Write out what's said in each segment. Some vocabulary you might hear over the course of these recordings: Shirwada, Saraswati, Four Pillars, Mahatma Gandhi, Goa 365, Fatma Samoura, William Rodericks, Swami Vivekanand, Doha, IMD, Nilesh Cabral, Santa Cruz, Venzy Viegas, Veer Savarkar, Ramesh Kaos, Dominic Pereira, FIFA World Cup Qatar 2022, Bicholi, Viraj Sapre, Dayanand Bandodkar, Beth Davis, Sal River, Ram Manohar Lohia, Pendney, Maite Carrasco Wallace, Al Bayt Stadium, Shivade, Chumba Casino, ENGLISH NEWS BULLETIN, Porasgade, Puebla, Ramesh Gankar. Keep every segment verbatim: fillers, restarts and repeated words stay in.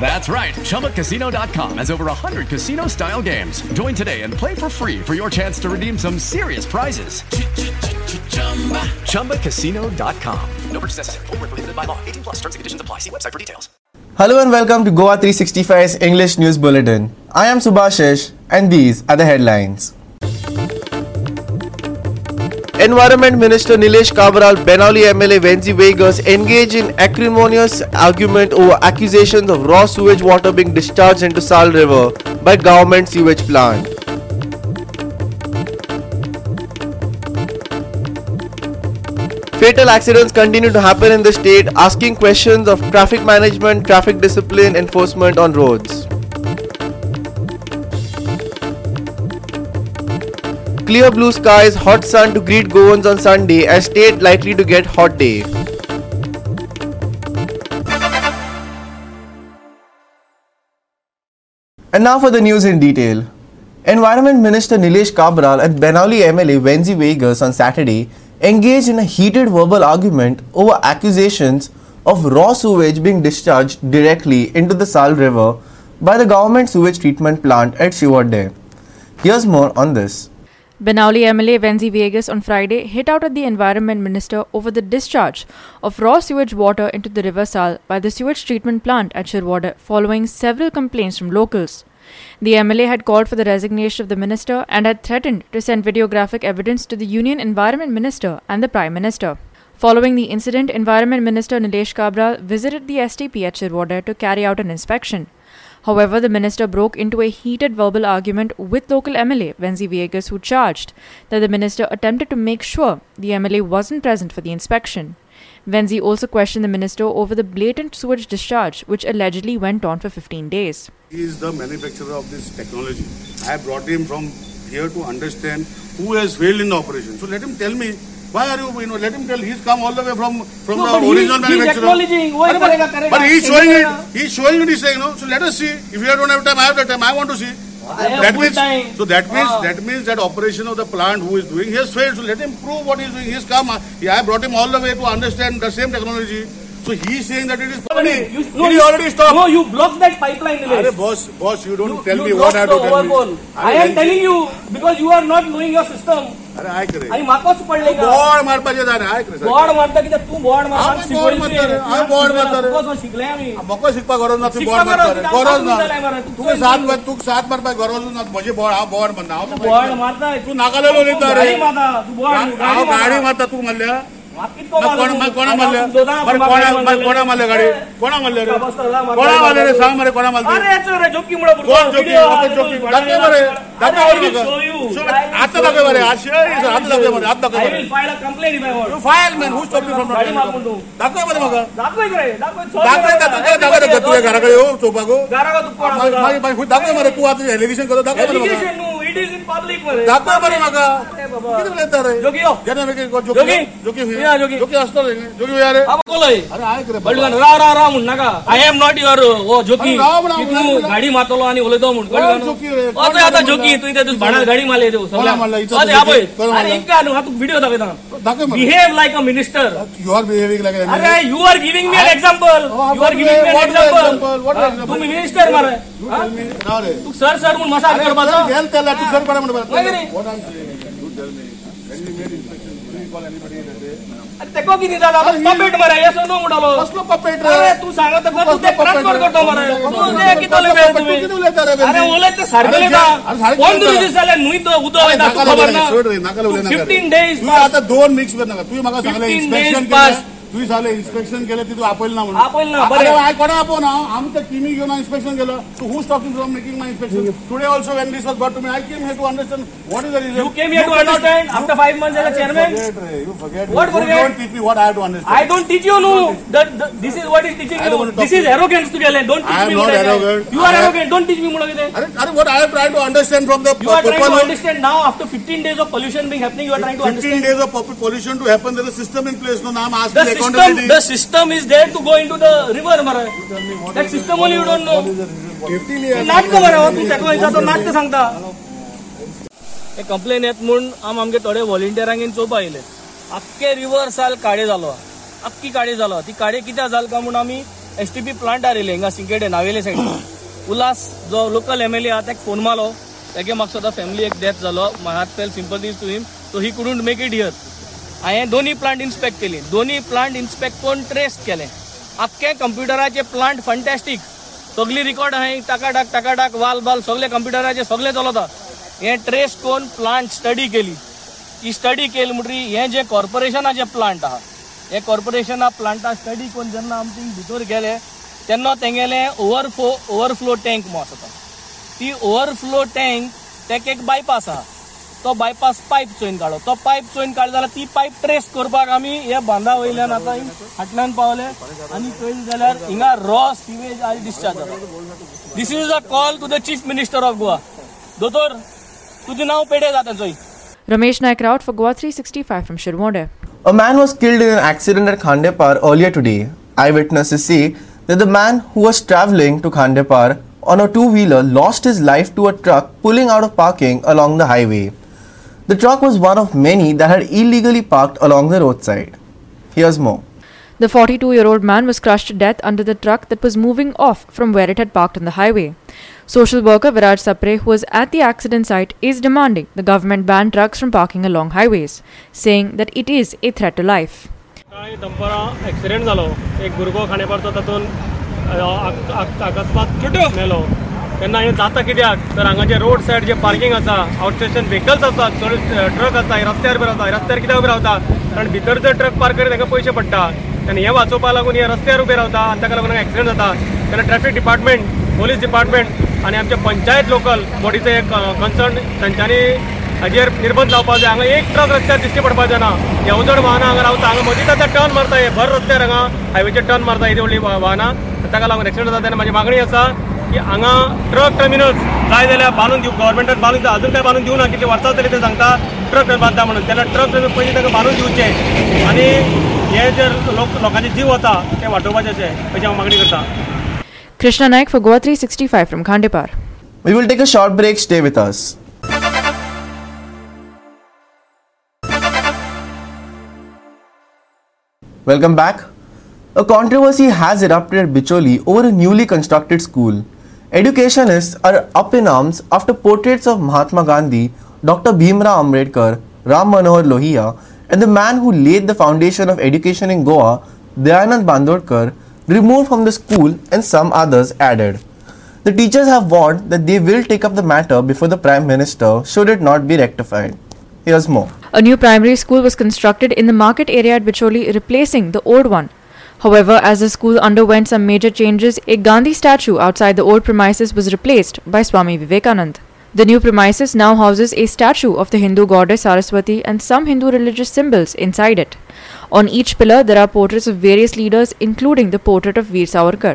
That's right. Chumba Casino dot com has over one hundred casino-style games. Join today and play for free for your chance to redeem some serious prizes. Chumba Casino dot com. No purchase necessary. Void where prohibited by law. eighteen plus. Terms and conditions apply. See website for details. Hello and welcome to Goa three sixty-five's English News Bulletin. I am Subhashish and these are the headlines. Environment Minister Nilesh Cabral, Benali M L A Venzy Viegas engaged in acrimonious argument over accusations of raw sewage water being discharged into Sal River by government sewage plant. Fatal accidents continue to happen in the state, asking questions of traffic management, traffic discipline, enforcement on roads. Clear blue skies, hot sun to greet Goans on Sunday as state likely to get hot day. And now for the news in detail. Environment Minister Nilesh Cabral and Benali M L A Venzy Viegas on Saturday engaged in a heated verbal argument over accusations of raw sewage being discharged directly into the Sal River by the government sewage treatment plant at Shivade. Here's more on this. Benali M L A Venzy Viegas on Friday hit out at the Environment Minister over the discharge of raw sewage water into the River Sal by the sewage treatment plant at Shirwada following several complaints from locals. The M L A had called for the resignation of the minister and had threatened to send videographic evidence to the Union Environment Minister and the Prime Minister. Following the incident, Environment Minister Nilesh Cabral visited the S T P at Shirwada to carry out an inspection. However, the minister broke into a heated verbal argument with local M L A Venzy Viegas, who charged that the minister attempted to make sure the M L A wasn't present for the inspection. Venzy also questioned the minister over the blatant sewage discharge, which allegedly went on for fifteen days. He is the manufacturer of this technology. I have brought him from here to understand who has failed in the operation. So let him tell me. Why are you, you know, let him tell, he's come all the way from, from no, the original he, manufacturer. He's but, karega, karega. But he's showing it, he's showing it, he's saying, no, so let us see. If you don't have time, I have the time, I want to see. That means, so that means, uh, that means that operation of the plant who is doing, he has failed, so let him prove what he's doing. He's come, he, I brought him all the way to understand the same technology. So he's saying that it is funny. You, no, it is already stopped. No, you blocked that pipeline. Arre, boss, boss, you don't you, tell you me what I have to tell overbone. Me. I, I am telling you because you are not knowing your system. Arre, I correct. I am going to study. Board mar pa jada na. I correct. Board mar ta ki ta tu board mar. I board mar ta. I board mar ta. Because I shikla hai. Ab mako shikpa garoz na tu board mar ta. Garoz na. Tu saath mar tu saath mar pa garoz na. Mujhe board ab board banna. Tu board mar ta. Tu nagal lo le ta. Gaadi mar ta. Tu board. Gaadi mar ta tu malya. I will file a complaint if I want. You file, man. Who's stopping you from not filing? It is in public. I am not your oh, joki. You gadi matolo ani ole do mun. Joki tu idhar bana gadi male do. Aap behave like a minister. You are behaving like a minister. You are giving me an example. You are giving me an example. What example? You minister mara. You sir sir mun massage kar. Sir, what I'm saying, you tell me. When we made inspection, do you call anybody in the day? fifteen days passed. तू साले inspection केलं तिथं आपोल ना म्हणून आपोल ना बरे काय कोणा आपो ना आमचं टीमी घेऊन इन्स्पेक्शन केलं so who is talking from making my inspection today also when this was got to me I came here to understand what is the reason you came here to understand after five months as a chairman you forget what you don't teach me what I have to understand I don't teach you this is what is teaching you this is arrogance to gale don't teach me you are arrogant don't teach me mulagide are are what I have tried to understand from the people you are trying to understand now after fifteen days of pollution being happening you are trying to understand fifteen days of pollution to happen there is a system in place no naam ask System, the system is there to go into the river, Mara. That system only you don't know. नाटक मरा हो तुम तेको इंसान तो नाटक सांगता. एक कंप्लेन येत मुन आम आमगे थोड़े वॉलंटियरांगेन चोपा येले. आख्खे रिवर साल काडे जालो. आख्खी काडे जालो. ती काडे कित्या जाल का मुन आमी एसटीपी प्लांट आरेले इंगा सिंकेडे नावेले साइड. उल्हास जो लोकल एमएलए आता एक फोन मालो. तेगे मागसोदा फॅमिली एक डेथ जालो. My heartfelt sympathies to him. So he couldn't make it here. हांवें दोन्ही प्लांट इन्स्पेक्ट केली दोन्ही प्लांट इन्स्पेक्ट करून ट्रेस केले आख्खे कंप्युटराचे प्लांट फंटेस्टीक सगळी रिकॉर्ड हांवें टाकाटाक टाकाटाक वाल बाल सगळे कंप्युटराचे सगळे चलता हे ट्रेस करून प्लांट स्टडी केली ही स्टडी केली म्हणटरी हे जे कॉर्पोरेशनाचे प्लांट आहा हे कॉर्पोरेशना प्लांटा स्टडी करून जेन्ना आमी भितर गेले तेन्ना तेंगेले ओवरफ्लो ओवरफ्लो टँक म्हण आसता ती ओवरफ्लो टँक तेका एक बायपास आहा तो बायपास पाइप चोईन काढो तो पाइप चोईन काढ जाल्यार ती पाइप ट्रेस करपाक आमी हे बांदा वयल्यान आता फाटल्यान पावले आनी कळ्ळें जाल्यार हिंगा रॉ सिवेज आज डिस्चार्ज जाता this is a call to the chief minister of Goa दोतोर तुजें नांव पेडे जाता चोय Ramesh Naik Raut for Goa three sixty-five from Shirwada a man was killed in an accident at Khandepar earlier today I witnesses say that the man who was travelling to Khandepar on a two wheeler lost his life to a truck pulling out of parking along the highway. The truck was one of many that had illegally parked along the roadside. Here's more. The forty-two-year-old man was crushed to death under the truck that was moving off from where it had parked on the highway. Social worker Viraj Sapre, who was at the accident site, is demanding the government ban trucks from parking along highways, saying that it is a threat to life. काय दंपरा accident झालो. एक गुरगो खाणेपारतो तातून अकस्मात छुटो मेलो. तेन्ना हे जाता कित्याक तर हांगाचे रोड सायड जे पार्किंग आसा आउटस्टेशन व्हेकल्स आसात चड ट्रक आसा रस्त्यार बी रावता रस्त्यार कित्याक उबे रावता कारण भितर जर ट्रक पार्क करीत तांकां पयशे पडटा आनी हें वाचोवपाक लागून हे रस्त्यार उबे रावता आनी ताका लागून एक्सिडेंट जाता तेन्ना ट्रॅफिक डिपार्टमेंट पोलीस डिपार्टमेंट आनी आमचे पंचायत लोकल बॉडीचो एक कन्सर्न तांच्यांनी हाजेर निर्बंध लावपाक जाय. हांगा एक ट्रक रस्त्यार दिश्टी पडपाक जायना येवजण वाहनां हांगा रावता हांगा मदींच आतां टर्न मारता हे भर रस्त्यार हांगा हायवेचे टर्न मारता येदी व्हडलीं वाहनां ताका लागून एक्सिडेंट जाता तेन्ना म्हाजी मागणी आसा की हांगा ट्रक टर्मिनल्स जाय जाल्यार बांदून दिवं गव्हर्मेंटान बांदून दिता अजून काय बांदून दिवं ना कितले वर्सां जाली ते सांगता ट्रक बांदता म्हणून तेन्ना ट्रक टर्मिनल पयलीं ताका बांदून दिवचें आनी हे जर लोक लोकांचे जीव वता ते वाटोवपाचें अशें अशी हांव मागणी करता. Krishna Naik for Goa three sixty-five from Khandepar. We will take a short break stay with us. Welcome back. A controversy has erupted at Bicholi over a newly constructed school. Educationists are up in arms after portraits of Mahatma Gandhi, Doctor Bhimrao Ambedkar, Ram Manohar Lohia, and the man who laid the foundation of education in Goa, Dayanand Bandodkar, removed from the school and some others added. The teachers have warned that they will take up the matter before the Prime Minister should it not be rectified. Here's more. A new primary school was constructed in the market area at Bicholi, replacing the old one. However, as the school underwent some major changes, a Gandhi statue outside the old premises was replaced by Swami Vivekanand. The new premises now houses a statue of the Hindu goddess Saraswati and some Hindu religious symbols inside it. On each pillar, there are portraits of various leaders, including the portrait of Veer Savarkar.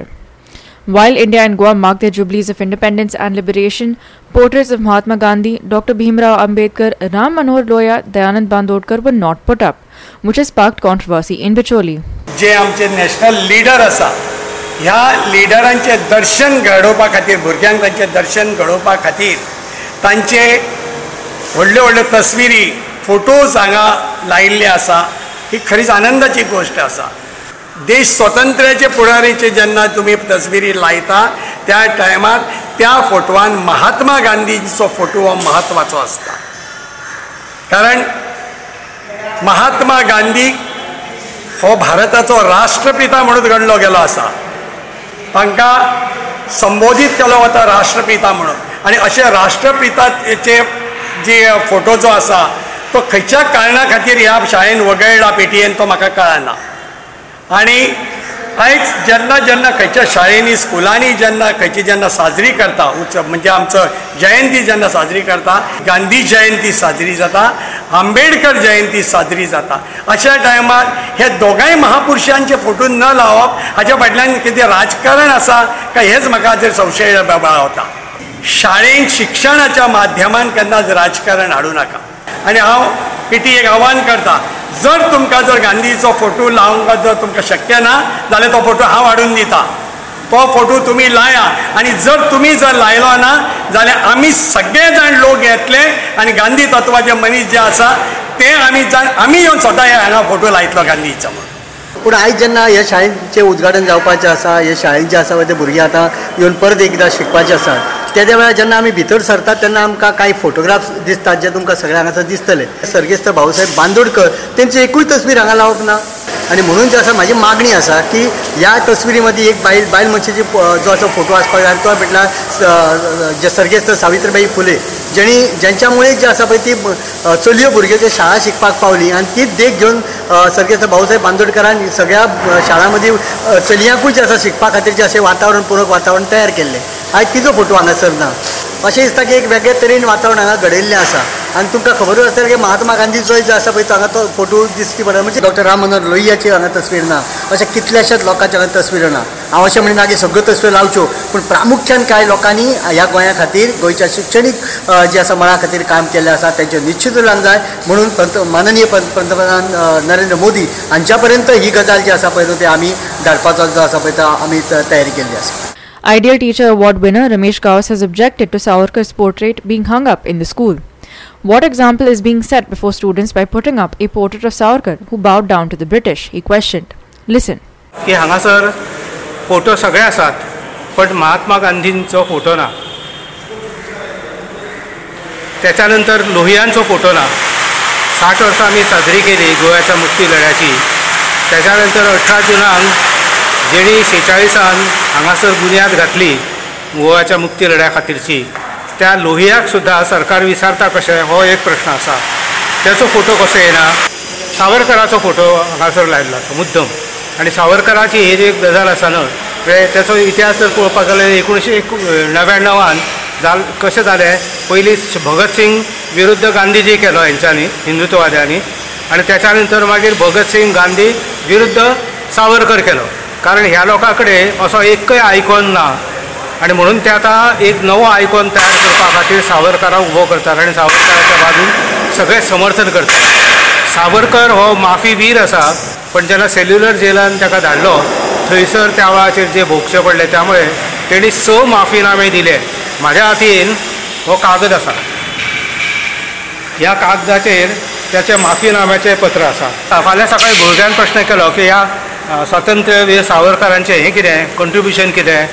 While India and Goa mark their jubilees of independence and liberation, portraits of Mahatma Gandhi, Doctor Bhimrao Ambedkar, Ram Manohar Lohia, Dayanand Bandodkar were not put up, which has sparked controversy in Bicholi. जे आमचे national leader आसा ह्या लिडरांचे दर्शन घडोवपा खातीर भुरग्यांक तांचे दर्शन घडोवपा खातीर तांचे व्हडले व्हडले तस्विरी फोटोज हांगा लायिल्ले आसा ही खरीच आनंदाची गोष्ट आसा. देश स्वतंत्र्याचे पुढारीचे जेन्ना तुम्ही तस्विरी लायता त्या टायमार त्या फोटोवान महात्मा गांधीचो फोटो हो म्हत्वाचो आसता कारण महात्मा गांधी हो भारताचो राष्ट्रपिता म्हणून गणलो गेलो आसा तांकां संबोधीत केलो वता राष्ट्रपिता म्हणून आनी अशे राष्ट्रपिताचे जे फोटो जो आसा तो खंयच्या कारणां खातीर ह्या शाळेन वगळला पेटीएन तो म्हाका कळना आणि आयज जेन्ना जेन्ना खंयच्या शाळेंनी स्कुलांनी जेन्ना खंयची जेन्ना साजरी करता उत्सव म्हणजे आमचं जयंती जेन्ना साजरी करता गांधी जयंती साजरी जाता आंबेडकर जयंती साजरी जाता अशा टायमार हे दोगांय महापुरुषांचे फोटो न लावप हाच्या फाटल्यान कितें राजकारण आसा काय हेच म्हाका जर संशय बाळगता. शाळेंत शिक्षणाच्या माध्यमान केन्नाच राजकारण हाडू नाका आनी हांव किती एक आव्हान करता जर तुमकां जर गांधीचो फोटो लावंक जर तुमकां शक्य ना जाल्यार तो फोटो हांव हाडून दिता. तो फोटो तुमी लाया आनी जर तुमी जर लायलो ना जाल्यार आमी सगळे जाण लोक येतले आनी गांधी तत्वाचे मनीस जे आसा ते आमी जाण आमी येवन स्वता हांगा फोटो लायतलो गांधीचो. पूण आयज जेन्ना हे शाळेचें उद्घाटन जावपाचें आसा हे शाळेन जे आसा ते भुरगीं आतां येवन परत एकदां शिकपाचें आसा त्याच्या वेळा जेन्ना आमी भितर सरतात तेन्ना आमकां काही फोटोग्राफ्स दिसतात जे तुमकां सगळ्या हांगासर दिसतले. सर्गेस्त भाऊसाहेब बांदोडकर तेंची एकूय तस्वीर हांगा लावप ना आनी म्हणून जे आसा म्हाजी मागणी आसा की ह्या तस्विरी मदीं एक बायल बायल मनशेची जो असो फोटो आसपाक जाय तो म्हटल्यार जे सर्गेस्त सावित्रीबाई फुले जेणी ज्यांच्या मुळे जे आसा पळय ती चलयो भुरग्यो जे शाळा शिकपाक पावली आनी तीच देख घेवन सर्गेस्त भाऊसाहेब बांदोडकरान सगळ्या शाळां मदीं चलयांकूय जे आसा शिकपा खातीर जे अशें वातावरण पुरक वातावरण तयार केल्लें आयज तिजो फोटो हांगासर ना अशें दिसता की एक वेगळे तरेन वातावरण हांगा घडिल्लें आसा. आनी तुमकां खबरूच आसतलें की महात्मा गांधीचो जो आसा पळय तो हांगा तो फोटो दिसची पडटा म्हणजे डॉक्टर राम मनोहर लोहियाची हांगा तस्वीर ना अशें कितल्याशाच लोकांची हांगा तस्वीर ना. हांव अशें म्हणना की सगळ्यो तस्वीर लावच्यो पूण प्रामुख्यान कांय लोकांनी ह्या गोंया खातीर गोंयच्या शिक्षणीक जे आसा मळा खातीर काम केल्लें आसा तांचे निश्चित उलोवंक जाय म्हणून पंत माननीय पंतप्रधान नरेंद्र मोदी हांच्या पर्यंत ही गजाल जी आसा पळय ती आमी धाडपाचो जो आसा पळय तो आमी तयारी केल्ली आसा. Ideal Teacher Award winner Ramesh Kaos has objected to Savarkar's portrait being hung up in the school. What example is being set before students by putting up a portrait of Savarkar who bowed down to the British? He questioned. Listen. कि हांगा sir photo सगळे आसात पण महात्मा गांधींचो photo ना त्याच्यानंतर लोहियांचो photo ना. साठ वर्षां आम्ही साजरी केली गोव्याच्या मुक्ती लढ्याची त्याच्यानंतर अठरा जुनाक जेणी शेचाळीसान हांगासर बुन्याद घातली गोव्याच्या मुक्ती लढ्या खातीरची त्या लोहियाक सुद्धा सरकार विचारता कशें हो एक प्रश्न आसा. त्याचो फोटो कसो येना सावरकराचो फोटो हांगासर लायल्लो आसा मुद्दम आनी सावरकराची ही जी एक गजाल आसा न्हय त्याचो इतिहास जर पळोवपाक गेल्यार एकुणशे णव्याण्णवान जाल कशें जालें पयलीं भगतसिंग विरुद्ध गांधीजी केलो हेंच्यांनी हिंदुत्ववाद्यांनी आनी त्याच्या नंतर मागीर भगतसिंग गांधी विरुद्ध सावरकर केलो कारण ह्या लोकांकडे असो एकय आयकॉन ना आनी म्हणून ते आतां एक नवो आयकॉन तयार करपा खातीर सावरकाराक उबो करतात आनी सावरकाराच्या बाजून सगळें समर्थन करतात. सावरकर हो माफीवीर आसा पण जेन्ना सेल्युलर जेलान ताका धाडलो थंयसर त्या वेळाचेर जे भोगचें पडलें त्यामुळे तेणी स माफीनामे दिले. म्हाज्या हातीन हो कागद आसा ह्या कागदाचेर त्याचे माफीनाम्याचें पत्र आसा. फाल्यां सकाळीं भुरग्यान प्रश्न केलो की ह्या स्वातंत्र्य वीर सावरकरांचें हें कितें कॉन्ट्रिब्युशन कितें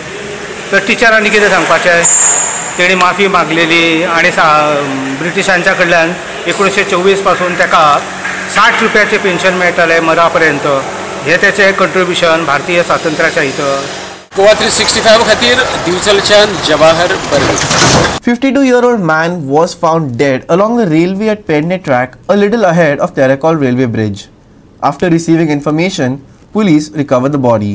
तर टिचरांनी कितें सांगपाचें तेणी माफी मागलेली आनी सा ब्रिटिशांच्या कडल्यान एकुणशे चोवीस पासून ताका साठ रुपयाचें पेन्शन मेळटालें मरा पर्यंत हें तेचें कॉन्ट्रिब्युशन भारतीय स्वातंत्र्याच्या हितर. Goa three sixty-five खातिर दिवचलच्यान Jawahar Barve. fifty-two year old man was found dead along the railway at Pendney track a little ahead of Terakol railway bridge. After receiving information, police recovered the body.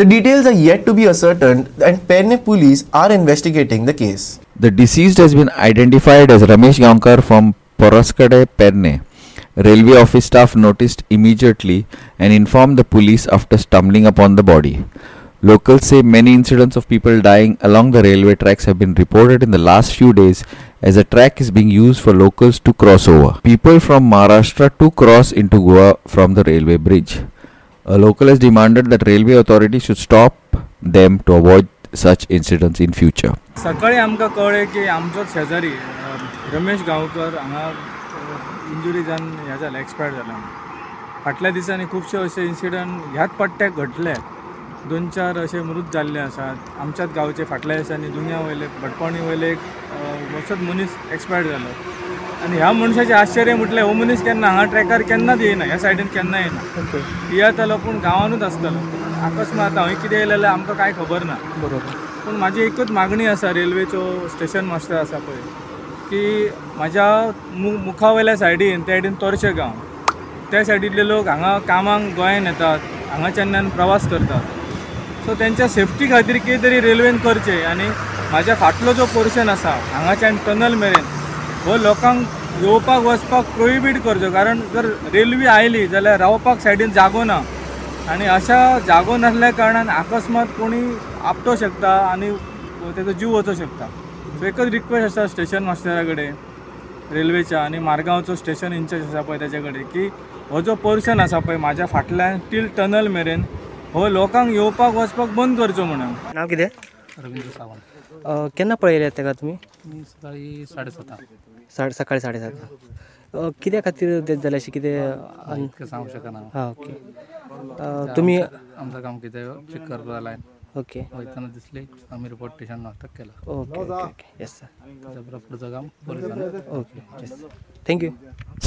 The details are yet to be ascertained and Perne police are investigating the case. The deceased has been identified as Ramesh Gankar from Porasgade, Perne. Railway office staff noticed immediately and informed the police after stumbling upon the body. Locals say many incidents of people dying along the railway tracks have been reported in the last few days as the track is being used for locals to cross over. People from Maharashtra to cross into Goa from the railway bridge. A local has demanded that railway authorities should stop them to avoid such incidents in future. सकाळी आमकां कळ्ळें की आमचो शेजारी रमेश गांवकर हांगा injury जावन हें जालें एक्सपायर जालां. फाटल्या दिसांनी खुबशे अशे इन्सिडंट ह्याच पट्ट्याक घडले दोन चार अशे मृत जाल्ले आसात आमच्याच गांवचे. फाटल्या दिसांनी दुंग्या वयले भटपणी वयले एक असोच मनीस एक्सपायर जालो आनी ह्या मनशाचें आश्चर्य म्हटलें हो मनीस केन्ना हांगा ट्रॅकार केन्नाच येना ह्या सायडीन केन्ना येना येतालो पूण गांवानूच आसतालो अकस्मात हांवें कितें येयलें जाल्यार आमकां कांय खबर ना बरोबर. पूण म्हाजी एकूच मागणी आसा रेल्वेचो स्टेशन मास्टर आसा पळय की म्हाज्या मुखा वयल्या सायडीन त्या सायडीन तोरशें गांव त्या सायडींतले लोक हांगा कामांक गोंयांत येतात हांगाच्यान प्रवास करता सो तेंच्या सेफ्टी खातीर कितें तरी रेल्वेन करचें आनी म्हाज्या फाटलो जो पोर्शन आसा हांगाच्यान टनल मेरेन हो लोकांक येवपाक वचपाक प्रोहिबीट करचो कारण जर रेल्वे आयली जाल्यार रावपाक सायडीन जागो ना आनी अशा जागो नासल्या कारणान अकस्मात कोणी आपटो शकता आनी तेजो जीव वचो शकता सो एकच रिक्वेस्ट आसा स्टेशन मास्टरा कडेन रेल्वेच्या आनी मारगांवचो स्टेशन इंचार्ज आसा पळय ताचे कडेन की हो जो पोर्शन आसा पळय म्हाज्या फाटल्यान टील टनल मेरेन हो लोकांक येवपाक वचपाक बंद करचो म्हणून. नांव कितें? रवींद्र सावंत. केन्ना पळयले ताका तुमी? सकाळी साडे सातां. सकाळी साडे सातां कित्या खातीर जाल्यार अशें कितें सांगूंक शकना. हां ओके. तुमी आमचें काम कितें चॅक करपा लायन ओके वयतना दिसलें आमी रिपोर्ट स्टेशन नाटक केला. Okay yes sir. पुढचं काम okay. Thank you.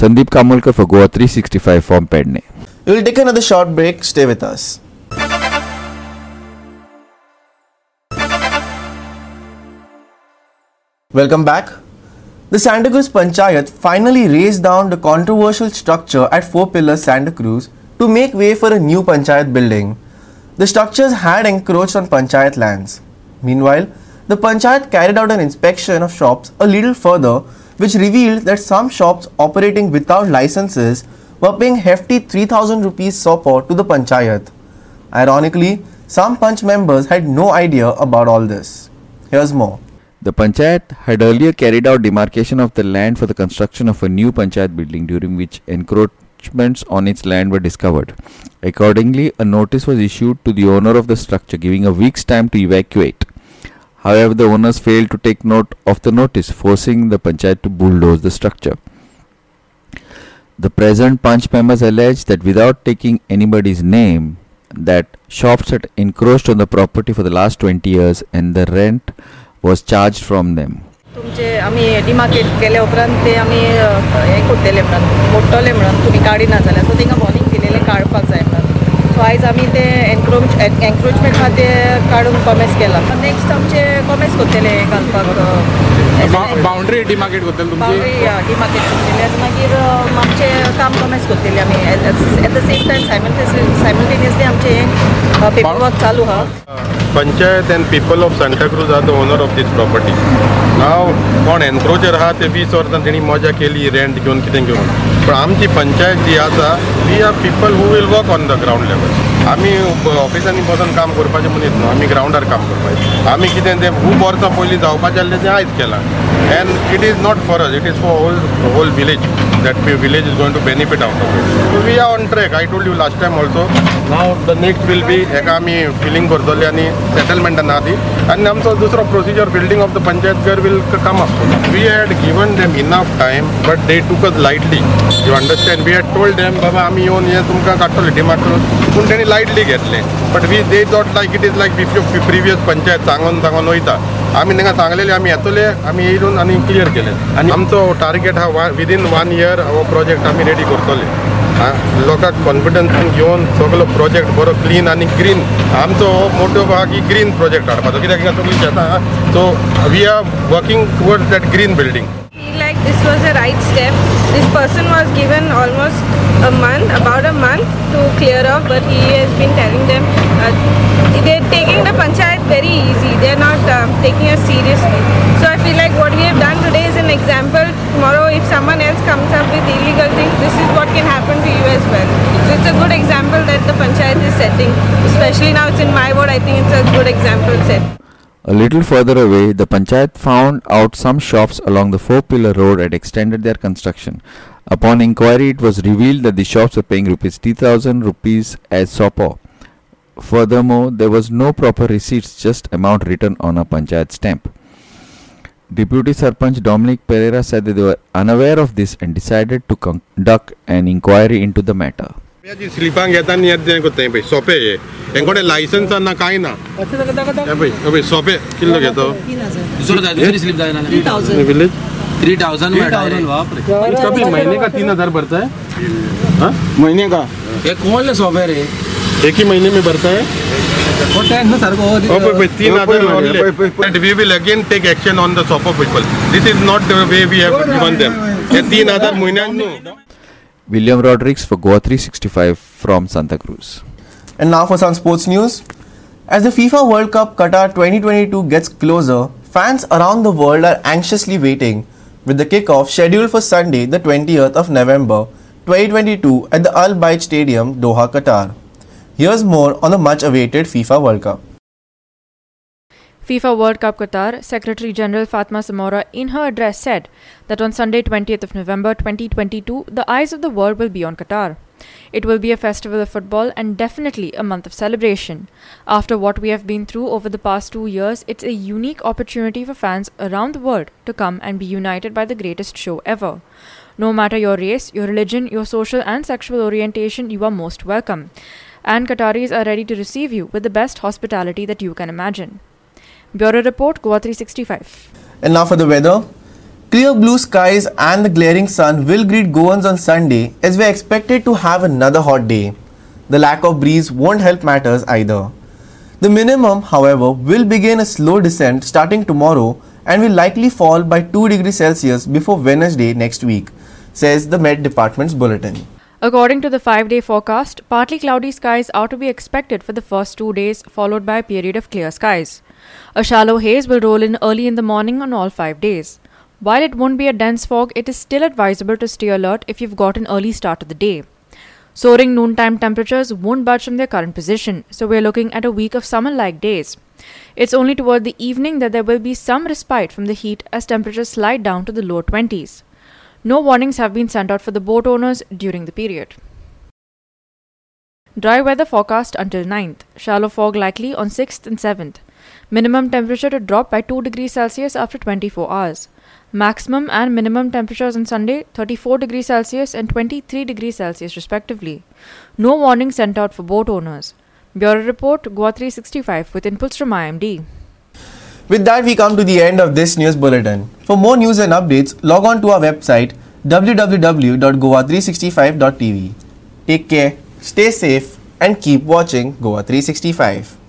Sandeep Kamolkar for Goa three sixty five from Pedne. We will take another short break. Stay with us. Welcome back. The Santa Cruz Panchayat finally razed down the controversial structure at Four Pillars, Santa Cruz to make way for a new Panchayat building. The structures had encroached on Panchayat lands. Meanwhile, the Panchayat carried out an inspection of shops a little further, which revealed that some shops operating without licenses were paying hefty three thousand rupees sopor to the Panchayat. Ironically, some Panch members had no idea about all this. Here's more. The Panchayat had earlier carried out demarcation of the land for the construction of a new Panchayat building, during which encroachments on its land were discovered. Accordingly, a notice was issued to the owner of the structure giving a week's time to evacuate. However, the owners failed to take note of the notice, forcing the Panchayat to bulldoze the structure. The present Panch members alleged that without taking anybody's name, that shops had encroached on the property for the last twenty years and the rent was charged from them. तुमचे आम्ही demarcate केले उपरांत ते आम्ही हे कोट्टेले म्हणून मोडटले म्हणून तुम्ही काढी ना जाल्यार सो तिंगा वॉर्निंग दिलेले काडपाक जाय म्हणून सो आयज आम्ही ते एनक्रोच एनक्रोचमेंट हा ते काढून कॉमेस केला. नेक्स्ट आमचे कॉमेस कोत्तेले घालपाक बाउंड्री डिमार्केट कोत्तेले तुमची बाउंड्री डिमार्केट कोत्तेले मागीर आमचे काम कॉमेस कोत्तेले आम्ही at the same time simultaneously आमचे पेपर वर्क चालू हा. Panchayat and people of Santa Cruz are the owner of this property. Now, कोण एनक्रोचर आहा ते वीस वर्सां तेणी मजा केली रेंट घेवन कितें घेवन पण आमची पंचायत जी आसा we are people who will work on the ground level. आमी ऑफिसांनी बसून काम करपाचें म्हूण येत न्हू आमी ग्रावंडार काम करपाचें. आमी कितें तें खूब वर्सां पयलीं जावपाचें आसलें तें आयज केलां and it is not for us it is for whole whole village that the village is going to benefit out of it. So we are on track. I told you last time also. Now the next will be ekami filling kartole ani settlement anadi and amcha dusro procedure building of the Panchayat Ghar will come up. We had given them enough time but they took us lightly. You understand? We had told them baba ami yon ye tumka kartole demartro pun teni lightly घेतले but we they thought like it is like before previous panchayat sangon sangon oita. आम्ही त्यांना सांगलेले आम्ही येतले आम्ही येऊन आणि clear केले आणि आमचं टार्गेट हा विदिन वन इयर हो प्रोजेक्ट आम्ही रेडी करतले लोकांक कॉन्फिडन्स घेवन सगळो प्रोजेक्ट बरो क्लीन आणि ग्रीन आमचो हो मोठो भाग ही ग्रीन प्रोजेक्ट हाडपाचो कित्याक हिंगा सगळीं शेतां so we are working towards that green building. Like this was the right step. This person was given almost a month, about a month to clear up, but he has been telling them uh, they are taking the panchayat very easy. They are not uh, taking us seriously. So I feel like what we have done today is an example. Tomorrow, if someone else comes up with illegal things, this is what can happen to you as well. So it's a good example that the panchayat is setting. Especially now, it's in my ward. I think it's a good example set. A little further away, the Panchayat found out some shops along the Four Pillar Road had extended their construction. Upon inquiry, it was revealed that the shops were paying rupees three thousand rupees as sopor. Furthermore, there was no proper receipts, just amount written on a Panchayat stamp. Deputy Sarpanch Dominic Pereira said that they were unaware of this and decided to conduct an inquiry into the matter. जी स्लिपांग घेता न्ही यें कोत्ताय पळय सोंपे हे हेंक कोणे licence ना कांय ना पळय सोंपे किल्लो घेतो विलेज थ्री थावजंड म्हयने का तीन हजार भरता है म्हयने का हे कोण सोंपे रे एक ही महीने में भरता है. We will again take action on the sopper people. This is not the way we have given them. हे तीन हजार महिन्यान. William Rodericks for Goa three sixty-five from Santa Cruz. And now for some sports news. As the FIFA World Cup Qatar twenty twenty-two gets closer, fans around the world are anxiously waiting, with the kickoff scheduled for Sunday, the twentieth of November twenty twenty-two at the Al Bayt Stadium, Doha, Qatar. Here's more on the much-awaited FIFA World Cup. FIFA World Cup Qatar Secretary-General Fatma Samoura in her address said that on Sunday twentieth of November twenty twenty-two, the eyes of the world will be on Qatar. It will be a festival of football and definitely a month of celebration. After what we have been through over the past two years, it's a unique opportunity for fans around the world to come and be united by the greatest show ever. No matter your race, your religion, your social and sexual orientation, you are most welcome. And Qataris are ready to receive you with the best hospitality that you can imagine. Bureau Report, Goa three sixty-five. And now for the weather. Clear blue skies and the glaring sun will greet Goans on Sunday, as we are expected to have another hot day. The lack of breeze won't help matters either. The minimum, however, will begin a slow descent starting tomorrow and will likely fall by two degrees Celsius before Wednesday next week, says the Met Department's bulletin. According to the five-day forecast, partly cloudy skies are to be expected for the first two days, followed by a period of clear skies. A shallow haze will roll in early in the morning on all five days. While it won't be a dense fog, it is still advisable to stay alert if you've got an early start to the day. Soaring noontime temperatures won't budge from their current position, so we're looking at a week of summer-like days. It's only toward the evening that there will be some respite from the heat as temperatures slide down to the low twenties. No warnings have been sent out for the boat owners during the period. Dry weather forecast until ninth. Shallow fog likely on sixth and seventh. Minimum temperature to drop by two degrees Celsius after twenty-four hours. Maximum and minimum temperatures on Sunday, thirty-four degrees Celsius and twenty-three degrees Celsius respectively. No warning sent out for boat owners. Bureau Report, Goa three sixty-five with inputs from I M D. With that, we come to the end of this news bulletin. For more news and updates, log on to our website w w w dot goa three sixty-five dot t v. Take care, stay safe and keep watching Goa three sixty-five.